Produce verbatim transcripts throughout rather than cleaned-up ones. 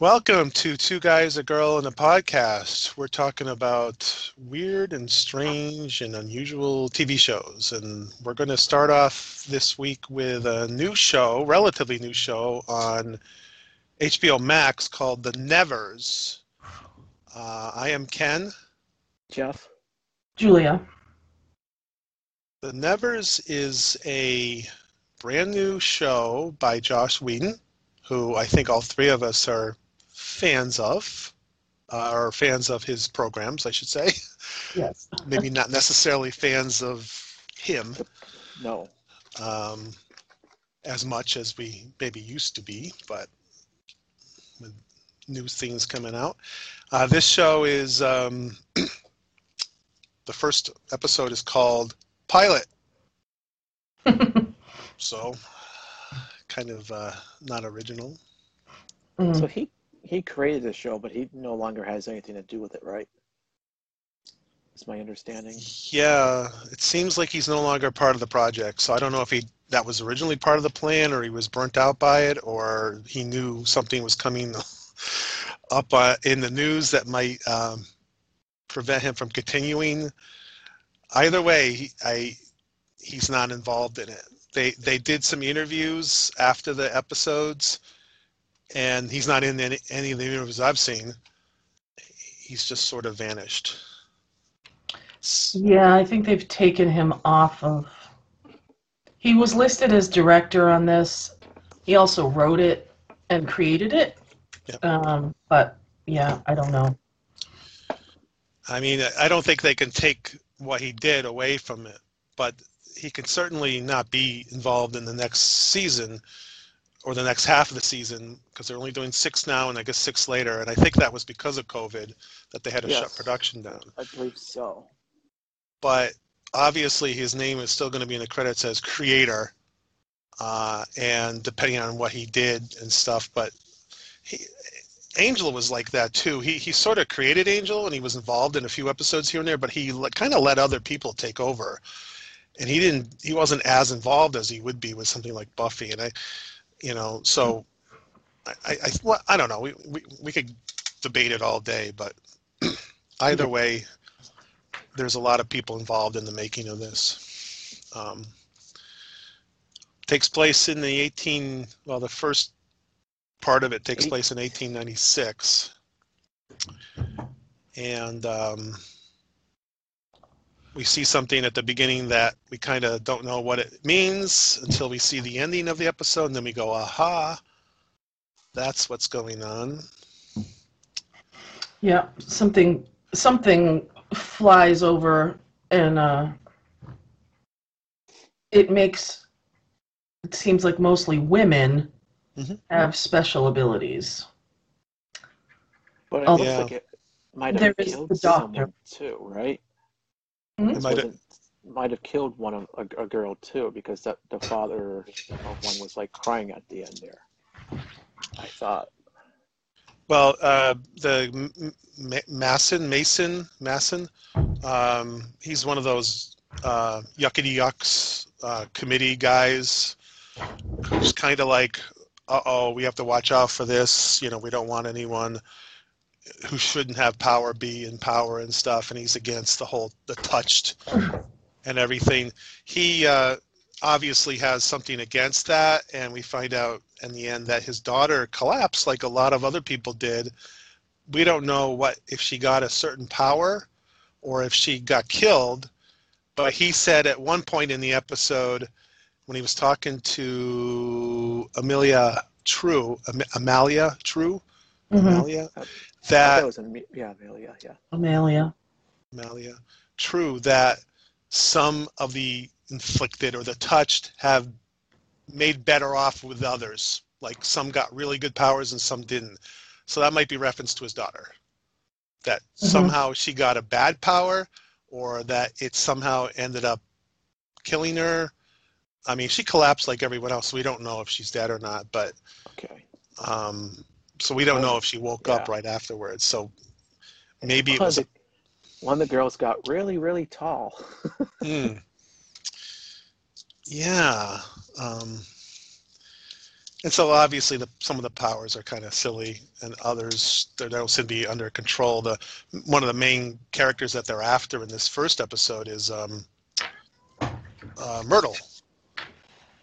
Welcome to Two Guys, a Girl, and a Podcast. We're talking about weird and strange and unusual T V shows. And we're going to start off this week with a new show, relatively new show, on H B O Max called The Nevers. Uh, I am Ken. Jeff. Julia. The Nevers is a brand new show by Joss Whedon, who I think all three of us are fans of, uh, or fans of his programs, I should say. Yes. Maybe not necessarily fans of him. No. Um, as much as we maybe used to be, but with new things coming out. Uh, this show is, um, the first episode is called Pilot. So, kind of uh, not original. Mm. So he... He created the show, but he no longer has anything to do with it, right? That's my understanding. Yeah, it seems like he's no longer part of the project, so I don't know if he that was originally part of the plan, or he was burnt out by it, or he knew something was coming up uh, in the news that might um, prevent him from continuing. Either way, he, I he's not involved in it. They they did some interviews after the episodes. And he's not in any, any of the interviews I've seen. He's just sort of vanished. Yeah, I think they've taken him off of... He was listed as director on this. He also wrote it and created it. Yep. Um, but, yeah, I don't know. I mean, I don't think they can take what he did away from it. But he can certainly not be involved in the next season, or the next half of the season, because they're only doing six now and I guess six later. And I think that was because of COVID that they had to yes, shut production down. I believe so. But obviously his name is still going to be in the credits as creator. Uh, and depending on what he did and stuff, but he, Angel was like that too. He he sort of created Angel and he was involved in a few episodes here and there, but he le- kind of let other people take over. And he didn't, he wasn't as involved as he would be with something like Buffy. And I, You know, so I I, well, I don't know. We, we we could debate it all day, but either way, there's a lot of people involved in the making of this. Um, takes place in the eighteen. Well, the first part of it takes place in eighteen ninety-six, and um, we see something at the beginning that we kind of don't know what it means until we see the ending of the episode, and then we go, aha, that's what's going on. Yeah, something something flies over, and uh, it makes, it seems like mostly women mm-hmm. have special abilities. But it looks yeah. like it might have there killed is the doctor. Someone too, right? It might have, might have killed one of a, a girl too, because that, the father of one was like crying at the end there. I thought. Well, uh, the M- M- Massen, Mason, Massen, um, he's one of those uh, yuckity yucks uh, committee guys who's kind of like, uh oh, we have to watch out for this. You know, we don't want anyone who shouldn't have power be in power and stuff, and he's against the whole the touched and everything. He uh, obviously has something against that, and we find out in the end that his daughter collapsed like a lot of other people did. We don't know what if she got a certain power or if she got killed, but he said at one point in the episode when he was talking to Amalia True, Am- Amalia True, mm-hmm. Amalia, that was Am- yeah, Amalia, yeah. Amalia. Amalia. True that some of the inflicted or the touched have made better off with others. Like some got really good powers and some didn't. So that might be reference to his daughter. That mm-hmm. somehow she got a bad power, or that it somehow ended up killing her. I mean, she collapsed like everyone else. So we don't know if she's dead or not, but okay. Um, So we don't know if she woke yeah. up right afterwards. So maybe it was... A... One of the girls got really, really tall. mm. Yeah. Um, And so obviously the, some of the powers are kind of silly, and others they don't seem to be under control. The one of the main characters that they're after in this first episode is um, uh, Myrtle.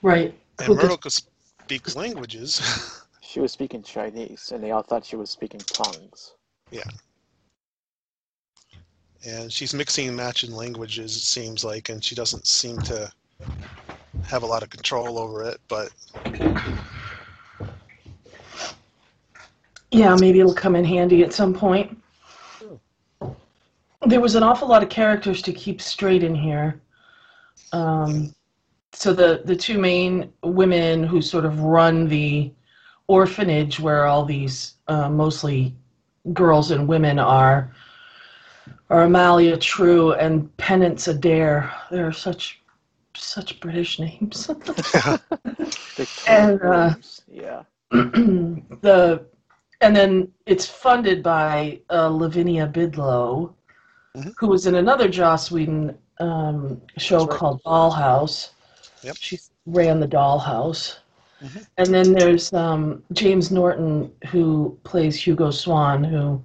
Right. And well, Myrtle could speak languages. She was speaking Chinese, and they all thought she was speaking tongues. Yeah. And she's mixing and matching languages, it seems like, and she doesn't seem to have a lot of control over it, but... Yeah, maybe it'll come in handy at some point. Sure. There was an awful lot of characters to keep straight in here. Um, so the, the two main women who sort of run the orphanage where all these uh, mostly girls and women are, are Amalia True and Penance Adair. They're such... such British names. and uh, yeah, the and then it's funded by uh, Lavinia Bidlow, mm-hmm. who was in another Joss Whedon um, show right. called Dollhouse. Yep, she ran the Dollhouse. Mm-hmm. And then there's um, James Norton, who plays Hugo Swan, who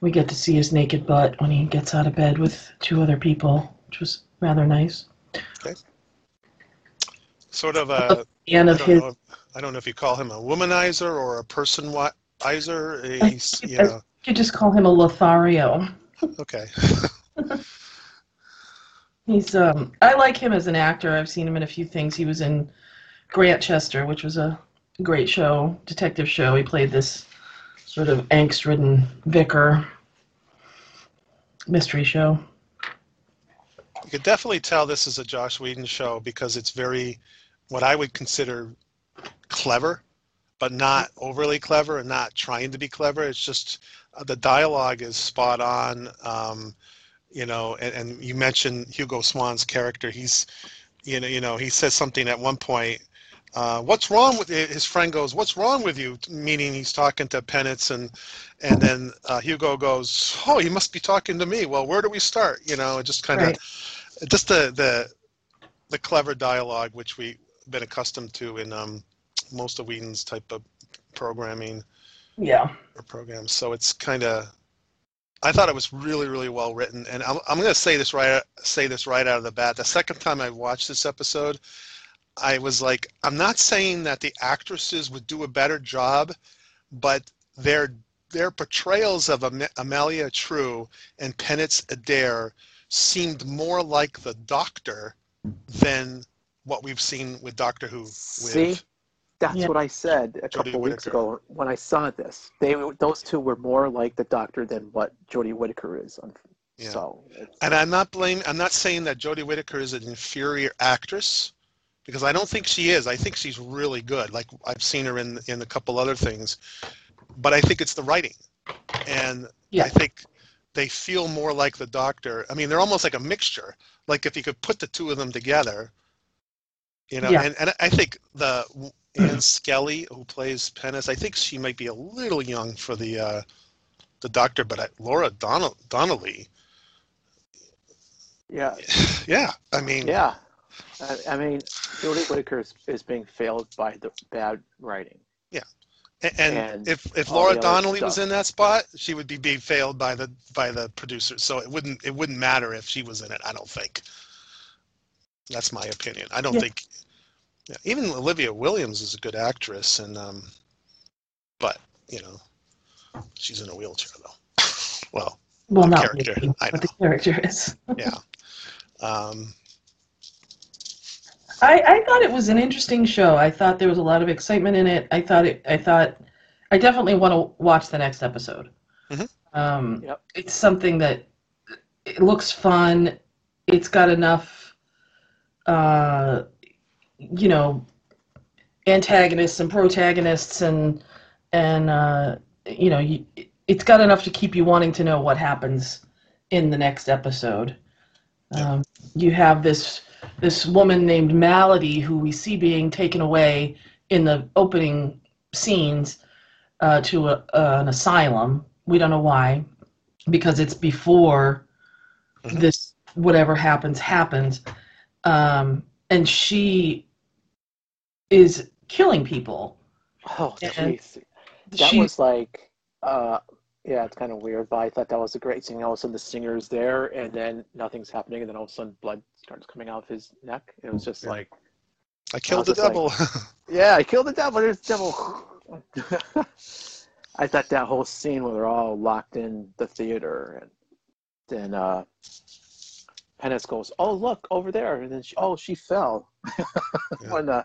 we get to see his naked butt when he gets out of bed with two other people, which was rather nice. Okay. Sort of a. And of I his. Know, I don't know if you call him a womanizer or a person-izer. He's, you know. You just call him a Lothario. Okay. He's. Um. I like him as an actor. I've seen him in a few things. He was in Grantchester, which was a great show, detective show. He played this sort of angst-ridden vicar. Mystery show. You could definitely tell this is a Joss Whedon show because it's very, what I would consider clever, but not overly clever and not trying to be clever. It's just uh, the dialogue is spot on, um, you know, and, and you mentioned Hugo Swan's character. He's, you know, you know, he says something at one point, uh, what's wrong with, his friend goes, what's wrong with you? Meaning he's talking to Penance, and and then uh, Hugo goes, oh, you must be talking to me. Well, where do we start? You know, it just kind of... Right. Just the, the the clever dialogue, which we've been accustomed to in um, most of Whedon's type of programming. Yeah. Or programs. So it's kind of, I thought it was really, really well written. And I'm, I'm going to say this right say this right out of the bat. The second time I watched this episode, I was like, I'm not saying that the actresses would do a better job, but their their portrayals of Am- Amalia True and Penance Adair seemed more like the Doctor than what we've seen with Doctor Who. With See, that's yeah. what I said a Jodie couple Whittaker. weeks ago when I saw this. They those two were more like the Doctor than what Jodie Whittaker is. Yeah. So, and I'm not blaming. I'm not saying that Jodie Whittaker is an inferior actress, because I don't think she is. I think she's really good. Like I've seen her in in a couple other things, but I think it's the writing, and yeah. I think. They feel more like the Doctor. I mean, they're almost like a mixture. Like if you could put the two of them together, you know. Yeah. And, and I think the Anne Skelly, who plays Penance, I think she might be a little young for the uh, the Doctor. But I, Laura Donnell, Donnelly. Yeah. Yeah. I mean. Yeah. I, I mean, Jodie Whittaker is, is being failed by the bad writing. Yeah. And, and if, if Laura Donnelly was in that spot, she would be being failed by the by the producer. So it wouldn't it wouldn't matter if she was in it. I don't think. That's my opinion. I don't yeah. think. Yeah, even Olivia Williams is a good actress, and um, but you know, she's in a wheelchair though. well, well, not character. Really, I know. But the character is. yeah. Um. I, I thought it was an interesting show. I thought there was a lot of excitement in it. I thought it. I thought I definitely want to watch the next episode. Mm-hmm. Um, yep. It's something that it looks fun. It's got enough, uh, you know, antagonists and protagonists, and and uh, you know, you, it's got enough to keep you wanting to know what happens in the next episode. Um, yep. You have this. This woman named Maladie, who we see being taken away in the opening scenes uh, to a, uh, an asylum. We don't know why, because it's before mm-hmm. this whatever happens happens. Um, and she is killing people. Oh, jeez. That she, was like, uh, yeah, it's kind of weird, but I thought that was a great scene. All of a sudden the singer's there, and then nothing's happening, and then all of a sudden blood starts coming out of his neck. It was just yeah. like... I killed I the devil. Like, yeah, I killed the devil. There's the devil. I thought that whole scene where they're all locked in the theater, and then uh, Penance goes, oh, look, over there. And then, she, oh, she fell yeah. when uh,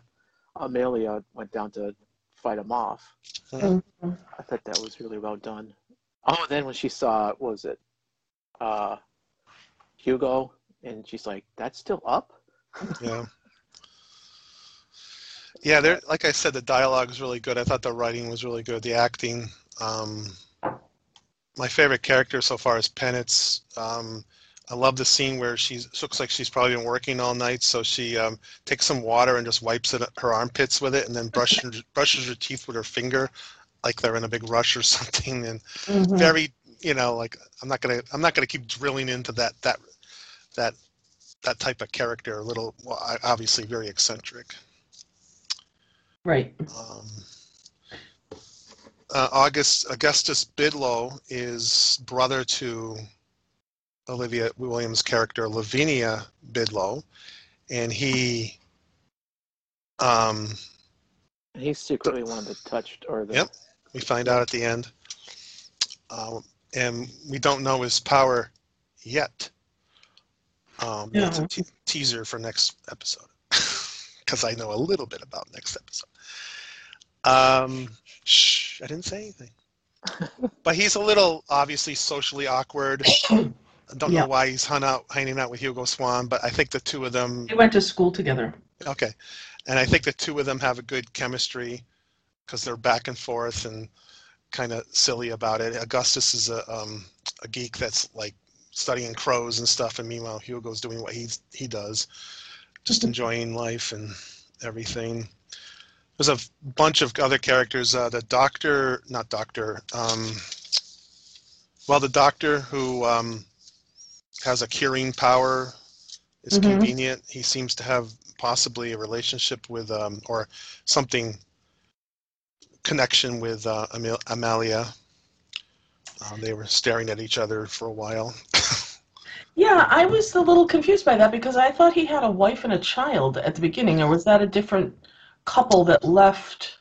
Amalia went down to fight him off. Mm-hmm. I thought that was really well done. Oh, and then when she saw, what was it, uh, Hugo, and she's like, that's still up? Yeah. Yeah, there. Like I said, the dialogue was really good. I thought the writing was really good. The acting. Um, my favorite character so far is Penance. Um, I love the scene where she looks like she's probably been working all night, so she um, takes some water and just wipes it, her armpits with it, and then brushes brushes her teeth with her finger, like they're in a big rush or something. And mm-hmm. very, you know, like I'm not gonna I'm not gonna keep drilling into that that that that type of character. A little, well, obviously, very eccentric. Right. Um, uh, August Augustus Bidlow is brother to Olivia Williams' character Lavinia Bidlow, and he um he's secretly one of the touched or the yep. We find out at the end, um, and we don't know his power yet. Um, yeah. That's a te- teaser for next episode. Because I know a little bit about next episode. Um, shh, I didn't say anything. But he's a little, obviously, socially awkward. I don't yeah. know why he's hung out, hanging out with Hugo Swan, but I think the two of them... They went to school together. Okay. And I think the two of them have a good chemistry because they're back and forth and kind of silly about it. Augustus is a, um, a geek that's, like, studying crows and stuff, and meanwhile Hugo's doing what he's, he does. Just enjoying life and everything. There's a bunch of other characters. Uh, the doctor, not doctor, um, well, the doctor who um, has a curing power is mm-hmm. convenient. He seems to have possibly a relationship with, um, or something, connection with uh, Amal- Amalia. Uh, they were staring at each other for a while. Yeah, I was a little confused by that because I thought he had a wife and a child at the beginning, or was that a different couple that left?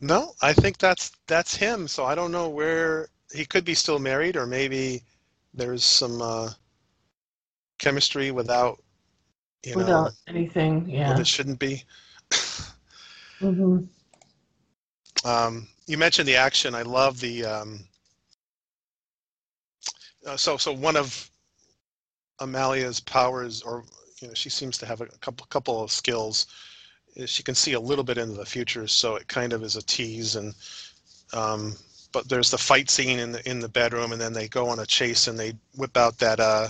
No, I think that's that's him. So I don't know where he could be still married, or maybe there's some uh, chemistry without, you know, without anything. Yeah, that shouldn't be. mm-hmm. Um, you mentioned the action. I love the um, uh, so so one of Amalia's powers, or you know, she seems to have a couple couple of skills. She can see a little bit into the future, so it kind of is a tease. And um, but there's the fight scene in the in the bedroom, and then they go on a chase, and they whip out that uh,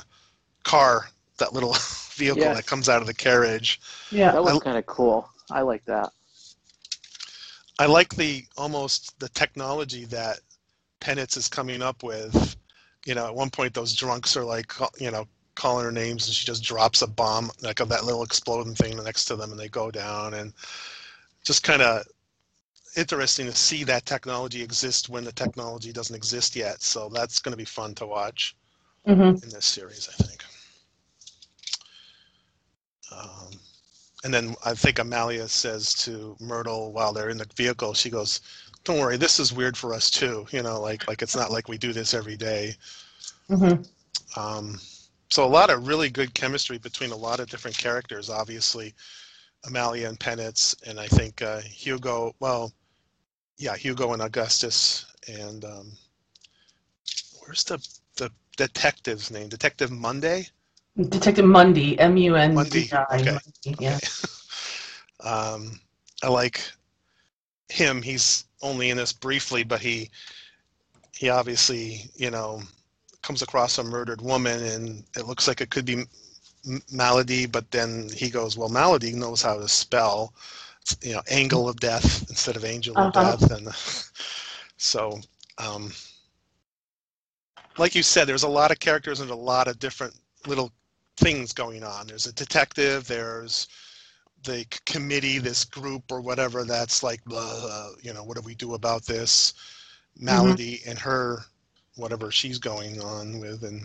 car, that little vehicle yes. that comes out of the carriage. Yeah, that was kind of cool. I like that. I like the almost the technology that Penance is coming up with. You know, at one point those drunks are like, you know, calling her names, and she just drops a bomb, like of that little exploding thing next to them, and they go down. And just kind of interesting to see that technology exist when the technology doesn't exist yet. So that's going to be fun to watch mm-hmm. in this series, I think. Um, and then I think Amalia says to Myrtle while they're in the vehicle, she goes, "Don't worry, this is weird for us too. You know, like like it's not like we do this every day." Mm-hmm. Um, So a lot of really good chemistry between a lot of different characters, obviously, Amalia and Penance, and I think uh, Hugo, well, yeah, Hugo and Augustus, and um, where's the, the detective's name? Detective Monday? Detective Mundy, M U N D I. Okay. Mundy, yeah. Okay. um, I like him. He's only in this briefly, but he he obviously, you know, comes across a murdered woman, and it looks like it could be M- Maladie, but then he goes, well, Maladie knows how to spell, you know, angle of death instead of angel uh-huh. of death. And so, um, like you said, there's a lot of characters and a lot of different little things going on. There's a detective, there's the committee, this group or whatever, that's like, blah, you know, what do we do about this? Maladie mm-hmm. and her, whatever she's going on with, and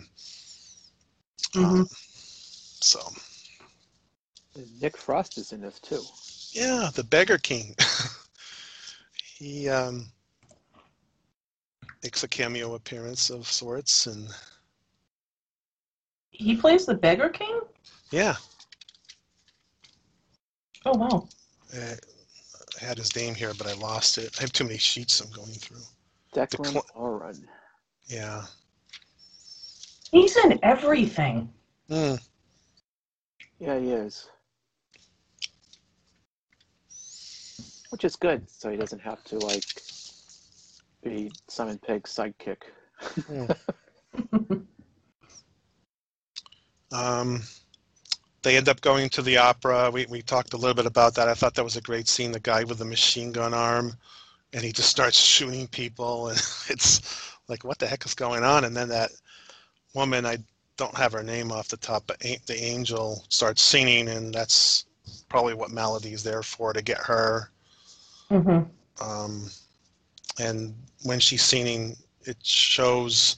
mm-hmm. um, so. Nick Frost is in this too. Yeah, the Beggar King. He um, makes a cameo appearance of sorts, and he plays the Beggar King. Yeah. Oh wow. Uh, I had his name here, but I lost it. I have too many sheets I'm going through. Declan cl- Allred. Yeah. He's in everything. Mm. Yeah, he is. Which is good, so he doesn't have to, like, be Simon Pegg's sidekick. Mm. um... They end up going to the opera. We we talked a little bit about that. I thought that was a great scene. The guy with the machine gun arm, and he just starts shooting people, and it's like, what the heck is going on? And then that woman, I don't have her name off the top, but the angel starts singing, and that's probably what Maladie is there for, to get her. Mm-hmm. Um, and when she's singing, it shows,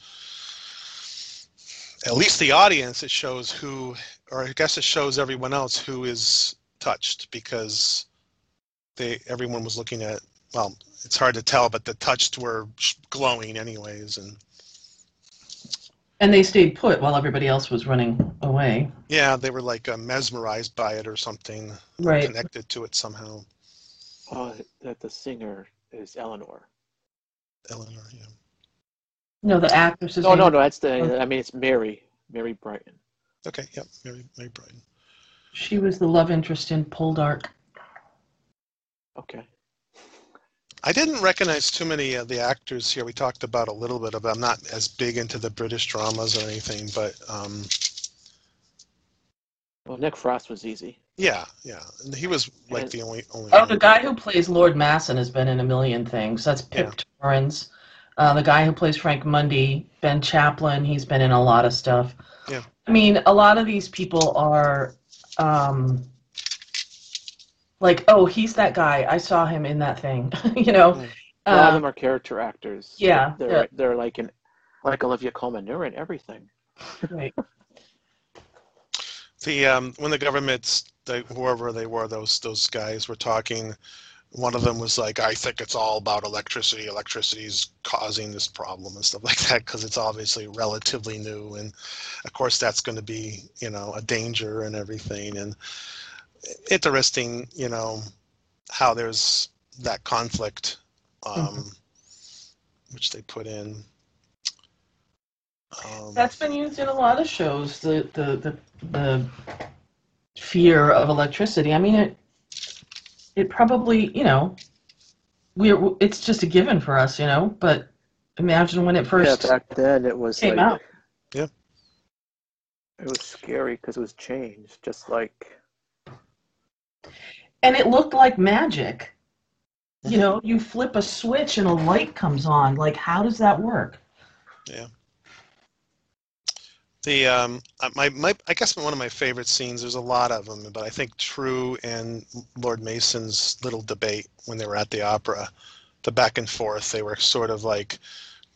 at least the audience, it shows who. Or I guess it shows everyone else who is touched, because they everyone was looking at, well, it's hard to tell, but the touched were glowing anyways. And and they stayed put while everybody else was running away. Yeah, they were like uh, mesmerized by it or something, right. Or connected to it somehow. Oh, that the singer is Eleanor. Eleanor, yeah. No, the actress is... No, no, no, that's the, I mean, it's Mary, Mary Brighton. Okay, yep, Mary, Mary Brighton. She was the love interest in Poldark. Okay. I didn't recognize too many of the actors here. We talked about a little bit about, I'm not as big into the British dramas or anything, but... Um, well, Nick Frost was easy. Yeah, yeah. And he was, like, and, the only... only oh, the guy who plays Lord Massen has been in a million things. That's Pip yeah. Torrens. Uh, the guy who plays Frank Mundy, Ben Chaplin, he's been in a lot of stuff. Yeah. I mean, a lot of these people are, um, like, oh, he's that guy. I saw him in that thing, you know. Mm. A lot uh, of them are character actors. Yeah. They're, yeah. they're like in, like Olivia Colman, they're in everything. Right. the, um, when the governments, the, whoever they were, those, those guys were talking, one of them was like, I think it's all about electricity. Electricity's causing this problem and stuff like that, because it's obviously relatively new. And, of course, that's going to be, you know, a danger and everything. And interesting, you know, how there's that conflict, um, mm-hmm. which they put in. Um, that's been used in a lot of shows, the, the, the, the fear of electricity. I mean, it... It probably, you know, we're it's just a given for us, you know. But imagine when it first yeah, back then it was came like, out. Yeah, it was scary because it was changed, just like. And it looked like magic. You know, you flip a switch and a light comes on. Like, how does that work? Yeah. The um, my my I guess one of my favorite scenes. There's a lot of them, but I think True and Lord Mason's little debate when they were at the opera, the back and forth. They were sort of like,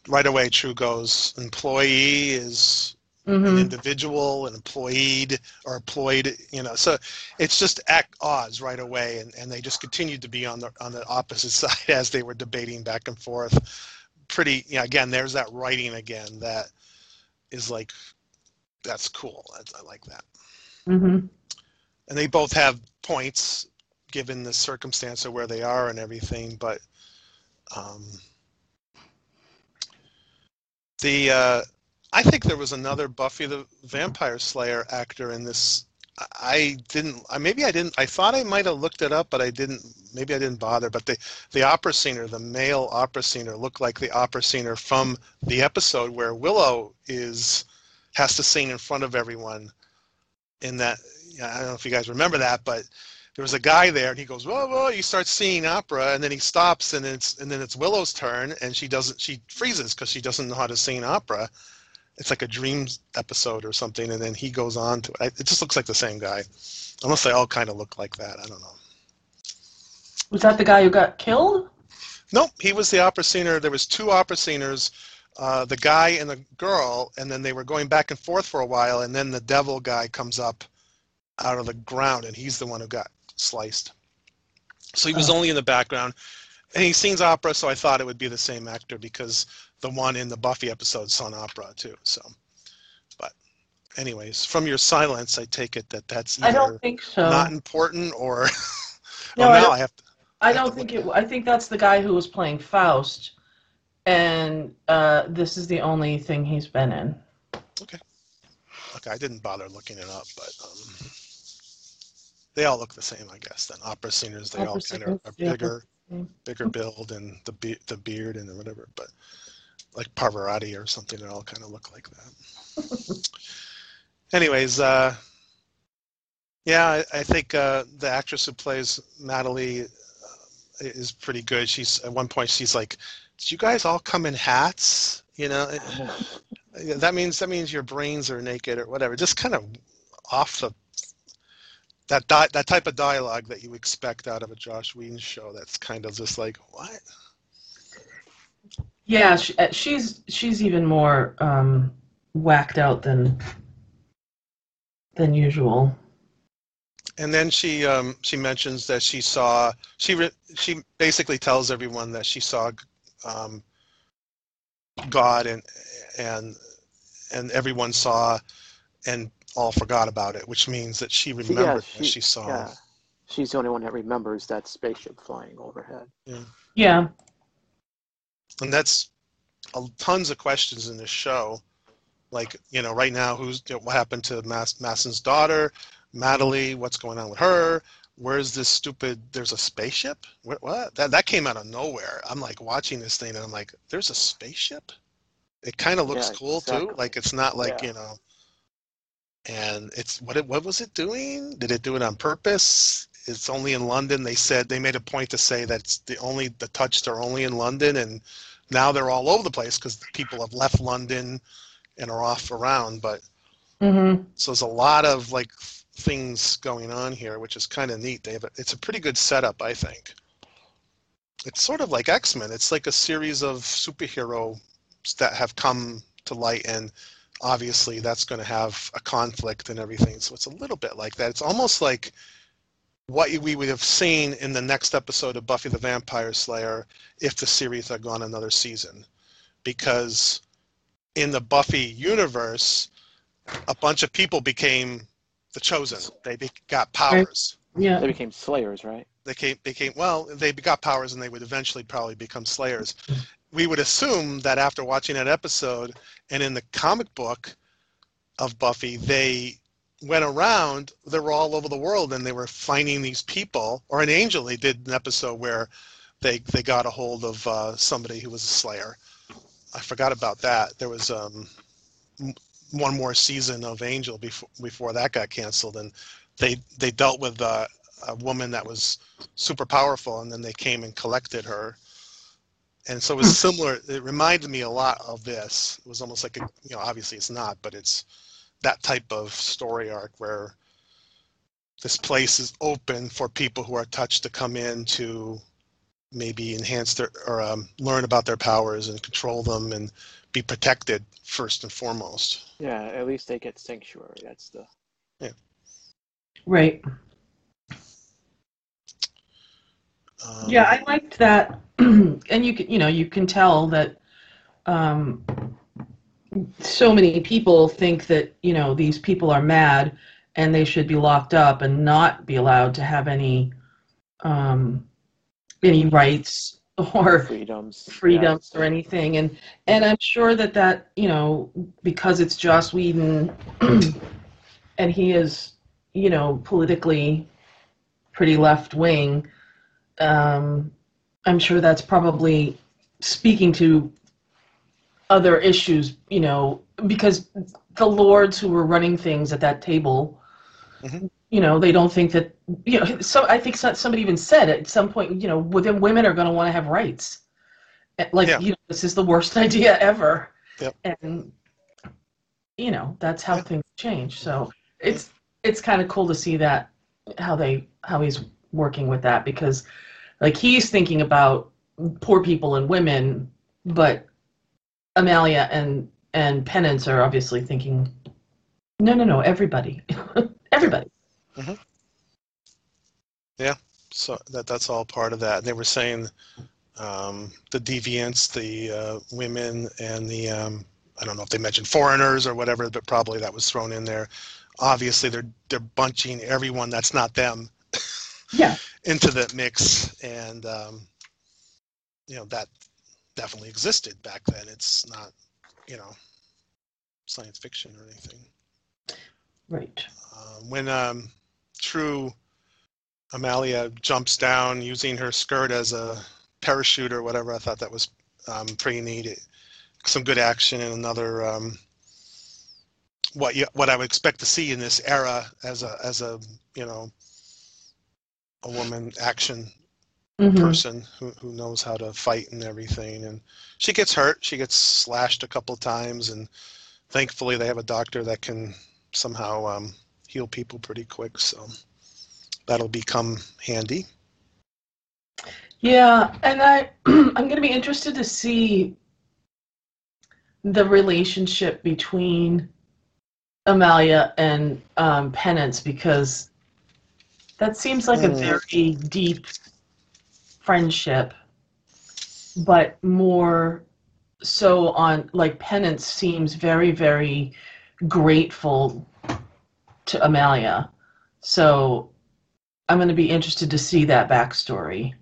right away, True goes, "Employee is mm-hmm. an individual, and employed or employed." You know, so it's just at odds right away, and, and they just continued to be on the on the opposite side as they were debating back and forth. Pretty, you know, again, there's that writing again that is like. That's cool. I, I like that. Mm-hmm. And they both have points given the circumstance of where they are and everything, but um, the uh, I think there was another Buffy the Vampire Slayer actor in this. I didn't. Maybe I didn't. I thought I might have looked it up, but I didn't. Maybe I didn't bother. But the the opera singer, the male opera singer, looked like the opera singer from the episode where Willow is. Has to sing in front of everyone in that, I don't know if you guys remember that, but there was a guy there and he goes, whoa, whoa, you start singing opera and then he stops and it's, and then it's Willow's turn and she doesn't, she freezes because she doesn't know how to sing opera. it's like a dreams episode or something, and then he goes on to it. It just looks like the same guy, unless they all kind of look like that. I don't know. Was that the guy who got killed? Nope, he was the opera singer. There was two opera singers, uh, the guy and the girl, and then they were going back and forth for a while, and then the devil guy comes up out of the ground, and he's the one who got sliced. So he was oh. only in the background, and he sings opera, so I thought it would be the same actor because the one in the Buffy episode sung opera too. So, but anyways, from your silence, I take it that that's either I don't think so. Not important or. No, well, I, now don't, I have to. I don't think it. I think that's the guy who was playing Faust, and uh, this is the only thing he's been in. Okay. Okay, I didn't bother looking it up, but um, they all look the same, I guess. Then opera singers, they opera all kind of are bigger, yeah. bigger build, and the be the beard and whatever. But like Pavarotti or something, they all kind of look like that. Anyways. Uh, Yeah, I think uh, the actress who plays Natalie uh, is pretty good. She's at one point she's like, "Did you guys all come in hats?" You know, that means that means your brains are naked or whatever. Just kind of off the that di that type of dialogue that you expect out of a Joss Whedon show. That's kind of just like what? Yeah, she, she's she's even more um, whacked out than than usual. And then she um, she mentions that she saw she re she basically tells everyone that she saw um, God and and and everyone saw and all forgot about it, which means that she remembered yeah, she, that she saw. Yeah. She's the only one that remembers that spaceship flying overhead. Yeah. Yeah. And that's uh, tons of questions in this show, like you know right now who's you know, what happened to Mass Massen's daughter. Madeline, what's going on with her? Where's this stupid? There's a spaceship. What? What? That that came out of nowhere. I'm like watching this thing, and I'm like, there's a spaceship. It kind of looks yeah, cool exactly. too. Like it's not like yeah. you know. And it's what? It, what was it doing? Did it do it on purpose? It's only in London. They said they made a point to say that it's the only the touched are only in London, and now they're all over the place because people have left London and are off around. But mm-hmm. so there's a lot of like. things going on here, which is kind of neat. They have a, it's a pretty good setup, I think. It's sort of like X-Men. It's like a series of superheroes that have come to light, and obviously that's going to have a conflict and everything. So it's a little bit like that. It's almost like what we would have seen in the next episode of Buffy the Vampire Slayer if the series had gone another season. Because in the Buffy universe, a bunch of people became the Chosen. They be got powers. Yeah. They became Slayers, right? They came, became, well, they got powers and they would eventually probably become Slayers. We would assume that after watching that episode and in the comic book of Buffy, they went around, they were all over the world and they were finding these people, or in Angel, they did an episode where they, they got a hold of uh, somebody who was a Slayer. I forgot about that. There was... Um, one more season of Angel before before that got canceled, and they they dealt with uh, a woman that was super powerful, and then they came and collected her, and so it was similar. It reminded me a lot of this. It was almost like a, you know obviously it's not, but it's that type of story arc where this place is open for people who are touched to come in to maybe enhance their or um, learn about their powers and control them and be protected first and foremost. Yeah, at least they get sanctuary. That's the yeah. Right. Um, yeah, I liked that, and you can you know you can tell that um, so many people think that you know these people are mad and they should be locked up and not be allowed to have any um, any rights. Or freedoms, freedoms, yeah. or anything, and and I'm sure that that you know because it's Joss Whedon, and he is you know politically pretty left wing. Um, I'm sure that's probably speaking to other issues, you know, because the lords who were running things at that table. Mm-hmm. You know, they don't think that, you know, so I think somebody even said at some point, you know, within women are going to want to have rights. Like, yeah. you know, this is the worst idea ever. Yep. And you know, that's how things change. So it's it's kind of cool to see that how they how he's working with that, because like he's thinking about poor people and women, but Amalia and and Penance are obviously thinking, no, no, no, everybody, everybody. Mm-hmm. Yeah, so that that's all part of that. And they were saying um, the deviants, the uh, women, and the um, I don't know if they mentioned foreigners or whatever, but probably that was thrown in there. Obviously, they're they're bunching everyone that's not them. Yeah. Into the mix, and um, you know that definitely existed back then. It's not, you know, science fiction or anything. Right. Uh, when um, True Amalia jumps down using her skirt as a parachute or whatever, I thought that was um, pretty neat. It, some good action and another um, what you, what I would expect to see in this era as a as a you know. a woman action mm-hmm. person who, who knows how to fight and everything. And she gets hurt. She gets slashed a couple times, and thankfully they have a doctor that can somehow um, heal people pretty quick. So that'll become handy. Yeah. And I, I'm going to be interested to see the relationship between Amalia and um, Penance, because that seems like a very deep friendship, but more so on, like, Penance seems very, very grateful to Amalia. So I'm going to be interested to see that backstory.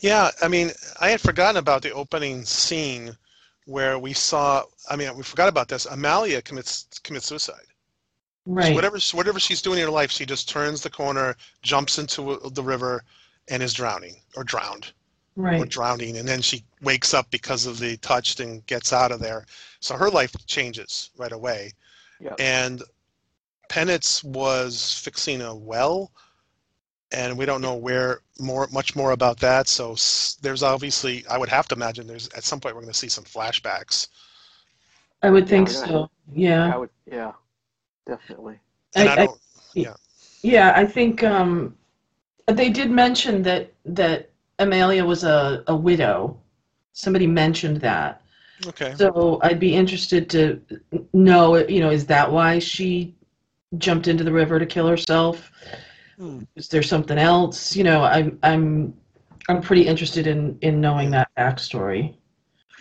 Yeah, I mean, I had forgotten about the opening scene where we saw, I mean, we forgot about this, Amalia commits, commits suicide. Right. So whatever, whatever she's doing in her life, she just turns the corner, jumps into the river, and is drowning or drowned. Right. Or drowning, and then she wakes up because of the touch and gets out of there. So her life changes right away. Yep. And Penance was fixing a well, and we don't know where more, much more about that. So there's obviously, I would have to imagine, there's at some point we're going to see some flashbacks. I would think yeah, so. Yeah. I would. Yeah. Definitely. I, I I, yeah. yeah, I think um, they did mention that that Amalia was a, a widow. Somebody mentioned that. Okay. So I'd be interested to know, you know, is that why she jumped into the river to kill herself? Hmm. Is there something else? You know, I'm I'm I'm pretty interested in, in knowing that backstory.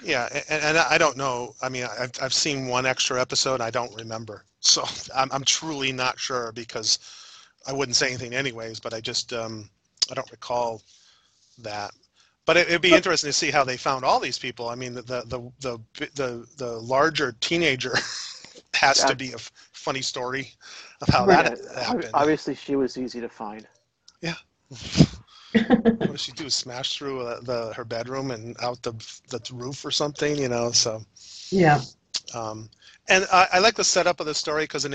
Yeah, and, and I don't know. I mean, I've I've seen one extra episode. I don't remember. So I'm, I'm truly not sure, because I wouldn't say anything anyways, but I just, um, I don't recall that. But it, it'd be interesting to see how they found all these people. I mean, the the the the, the, the larger teenager has yeah. to be a f- funny story of how right. that happened. Obviously, she was easy to find. Yeah. What did she do, smash through uh, the her bedroom and out the, the roof or something, you know, so. Yeah. Um, and I, I like the setup of the story, because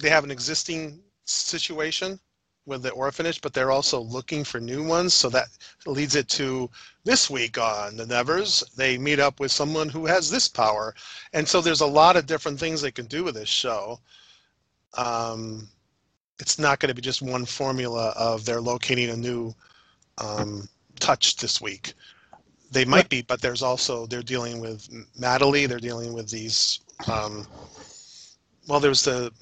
they have an existing situation with the orphanage, but they're also looking for new ones. So that leads it to this week on The Nevers. They meet up with someone who has this power. And so there's a lot of different things they can do with this show. Um, it's not going to be just one formula of they're locating a new um, touch this week. They might be, but there's also, they're dealing with Natalie, they're dealing with these, um, well, there's the,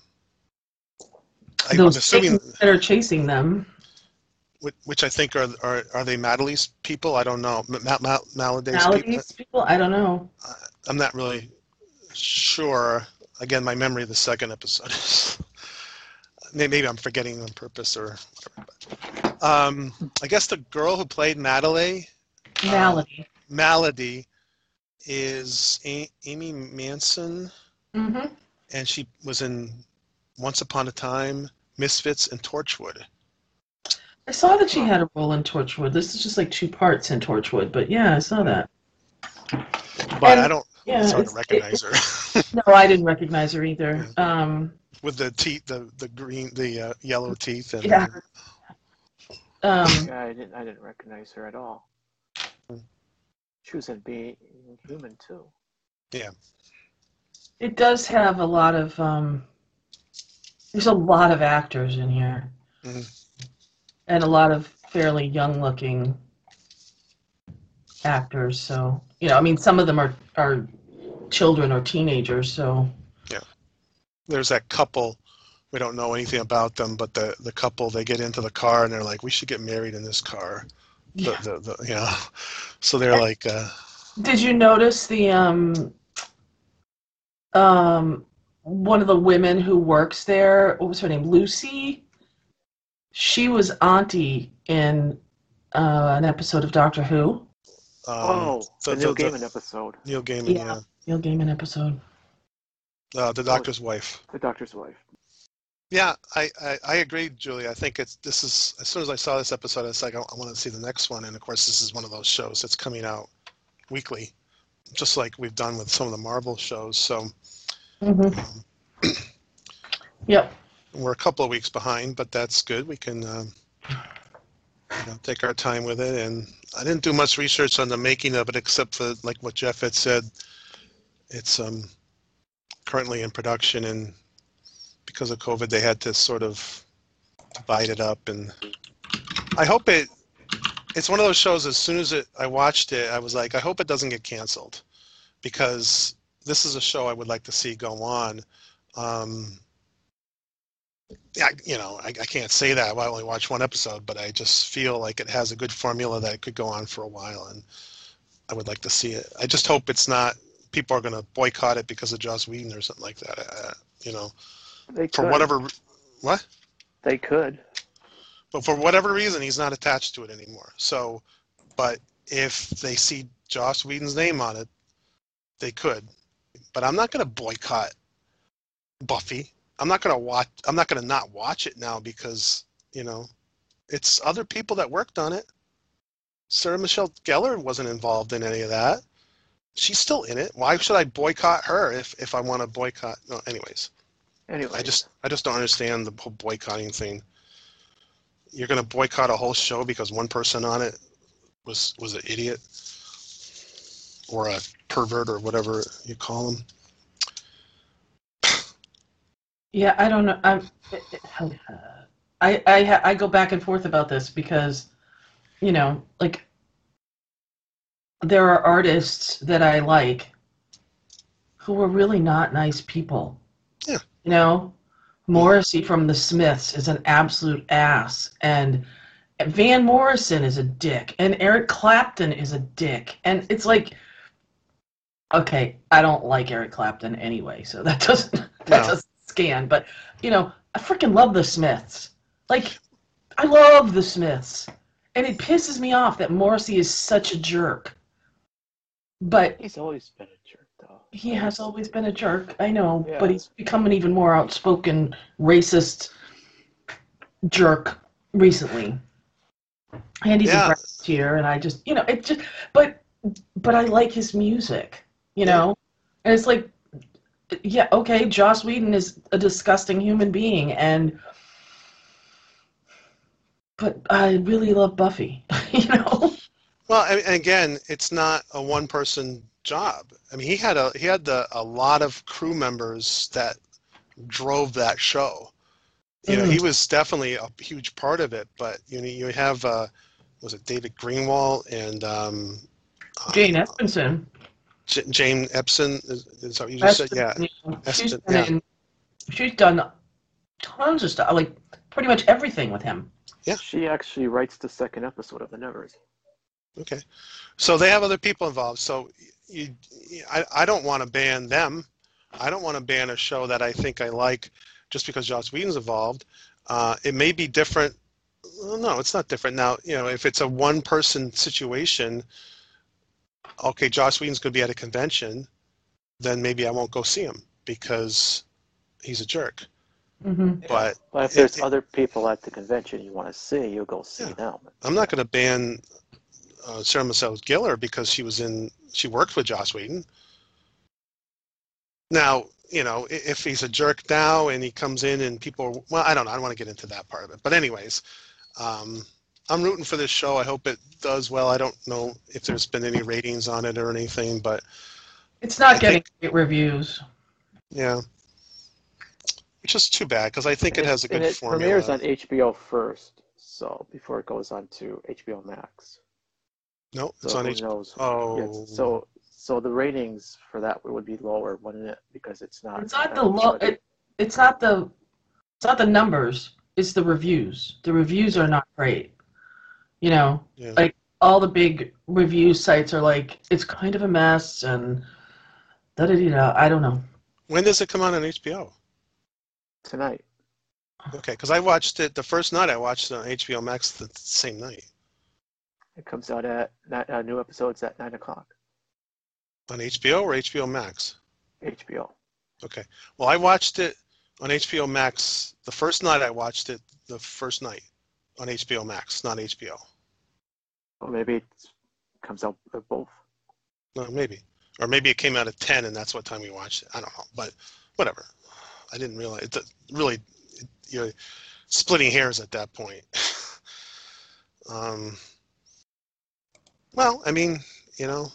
I, those I'm assuming, that are chasing them. Which, which I think are, are are they Natalie's people? I don't know. Ma- Ma- Ma- Maladie's people? people? I don't know. Uh, I'm not really sure. Again, my memory of the second episode. Maybe I'm forgetting on purpose or whatever. But, um, I guess the girl who played Natalie... Maladie. Uh, Maladie is A- Amy Massen, mm-hmm. and she was in Once Upon a Time, Misfits, and Torchwood. I saw that she had a role in Torchwood. This is just like two parts in Torchwood, but yeah, I saw that. But and, I don't yeah, sort of recognize her. No, I didn't recognize her either. Yeah. Um, With the teeth, the the green, the uh, yellow teeth. And yeah. Um, yeah. I didn't. I didn't recognize her at all. She was in Being Human, too. Yeah. It does have a lot of, um, there's a lot of actors in here. Mm. And a lot of fairly young-looking actors, so, you know, I mean, some of them are, are children or teenagers, so. Yeah. There's that couple, we don't know anything about them, but the, the couple, they get into the car and they're like, we should get married in this car. The, yeah. The, the, you know, so they're and, like. Uh, did you notice the, um, um, one of the women who works there, what was her name, Lucy? She was Auntie in uh, an episode of Doctor Who. Um, oh, the, the Neil the, Gaiman the, episode. Neil Gaiman, yeah. yeah. Neil Gaiman episode. Uh, the Doctor's oh, Wife. The Doctor's Wife. Yeah, I, I, I agree, Julie. I think it's this is, as soon as I saw this episode, I was like, I, I want to see the next one. And, of course, this is one of those shows that's coming out weekly, just like we've done with some of the Marvel shows. So, mm-hmm. um, yep. We're a couple of weeks behind, but that's good. We can um, you know, take our time with it. And I didn't do much research on the making of it, except for, like what Jeff had said, it's um, currently in production. And because of COVID, they had to sort of divide it up. And I hope it – it's one of those shows, as soon as it, I watched it, I was like, I hope it doesn't get canceled, because this is a show I would like to see go on. Um I, you know, I, I can't say that. I only watched one episode, but I just feel like it has a good formula that it could go on for a while, and I would like to see it. I just hope it's not people are going to boycott it because of Joss Whedon or something like that. Uh, you know, they for could. whatever what they could, but for whatever reason, he's not attached to it anymore. So, but if they see Joss Whedon's name on it, they could. But I'm not going to boycott Buffy. I'm not gonna watch. I'm not gonna not watch it now because you know, it's other people that worked on it. Sarah Michelle Gellar wasn't involved in any of that. She's still in it. Why should I boycott her if, if I want to boycott? No, anyways. Anyway, I just I just don't understand the whole boycotting thing. You're gonna boycott a whole show because one person on it was was an idiot or a pervert or whatever you call them. Yeah, I don't know. I'm, I I I go back and forth about this because, you know, like there are artists that I like who are really not nice people. Yeah. You know, Morrissey from The Smiths is an absolute ass, and Van Morrison is a dick, and Eric Clapton is a dick, and it's like, okay, I don't like Eric Clapton anyway, so that doesn't that no. doesn't. Scan, but you know, I freaking love the Smiths. Like, I love the Smiths, and it pisses me off that Morrissey is such a jerk. But he's always been a jerk, though. He has always been a jerk. I know, yeah. But he's become an even more outspoken racist jerk recently. And he's yeah. a here, and I just, you know, it just. But, but I like his music, you know, yeah. and it's like. Yeah, okay, Joss Whedon is a disgusting human being, and but I really love Buffy, you know? Well, and again, it's not a one-person job. I mean, he had a he had the, a lot of crew members that drove that show. You mm-hmm. know, he was definitely a huge part of it, but you know, you have, uh, was it David Greenwald and... Um, Jane um, Espenson. J- Jane Espenson, is, is that what you just Espen, said? Yeah. yeah. Espen, she's, done yeah. In, she's done tons of stuff, like pretty much everything with him. Yeah. She actually writes the second episode of The Nevers. Okay. So they have other people involved. So you, I, I don't want to ban them. I don't want to ban a show that I think I like just because Joss Whedon's involved. Uh, it may be different. No, it's not different. Now, you know, if it's a one-person situation, okay, Joss Whedon's going to be at a convention, then maybe I won't go see him because he's a jerk. Mm-hmm. But, but if there's it, other people at the convention you want to see, you'll go see yeah. them. I'm not going to ban uh, Sarah Michelle Gellar because she was in, she worked with Joss Whedon. Now, you know, if he's a jerk now and he comes in and people, are, well, I don't know, I don't want to get into that part of it. But anyways, um, I'm rooting for this show. I hope it does well. I don't know if there's been any ratings on it or anything, but... It's not I getting think, great reviews. Yeah. Which is too bad, because I think it, it has a good it formula. It premieres on H B O first, so before it goes on to H B O Max. No, nope, so it's on H B O. Oh. It's, so, so the ratings for that would be lower, wouldn't it? Because it's not. It's not the low. It, it's not the. It's not the numbers. It's the reviews. The reviews are not great. You know, yeah. Like all the big review sites are like, it's kind of a mess and da da da da. I don't know. When does it come on on H B O? Tonight. Okay, because I watched it the first night. I watched it on H B O Max the same night. It comes out at uh, new episodes at nine o'clock. On H B O or H B O Max? H B O. Okay. Well, I watched it on H B O Max the first night. I watched it the first night on H B O Max, not H B O. Well, maybe it comes out at both. No, maybe, or maybe it came out at ten, and that's what time we watched it. I don't know, but whatever. I didn't realize it. Really, you're splitting hairs at that point. um. Well, I mean, you know,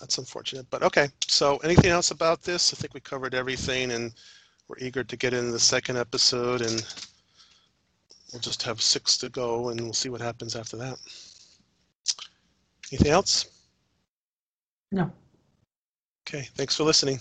that's unfortunate, but okay. So anything else about this? I think we covered everything, and we're eager to get into the second episode, and we'll just have six to go, and we'll see what happens after that. Anything else? No. Okay, thanks for listening.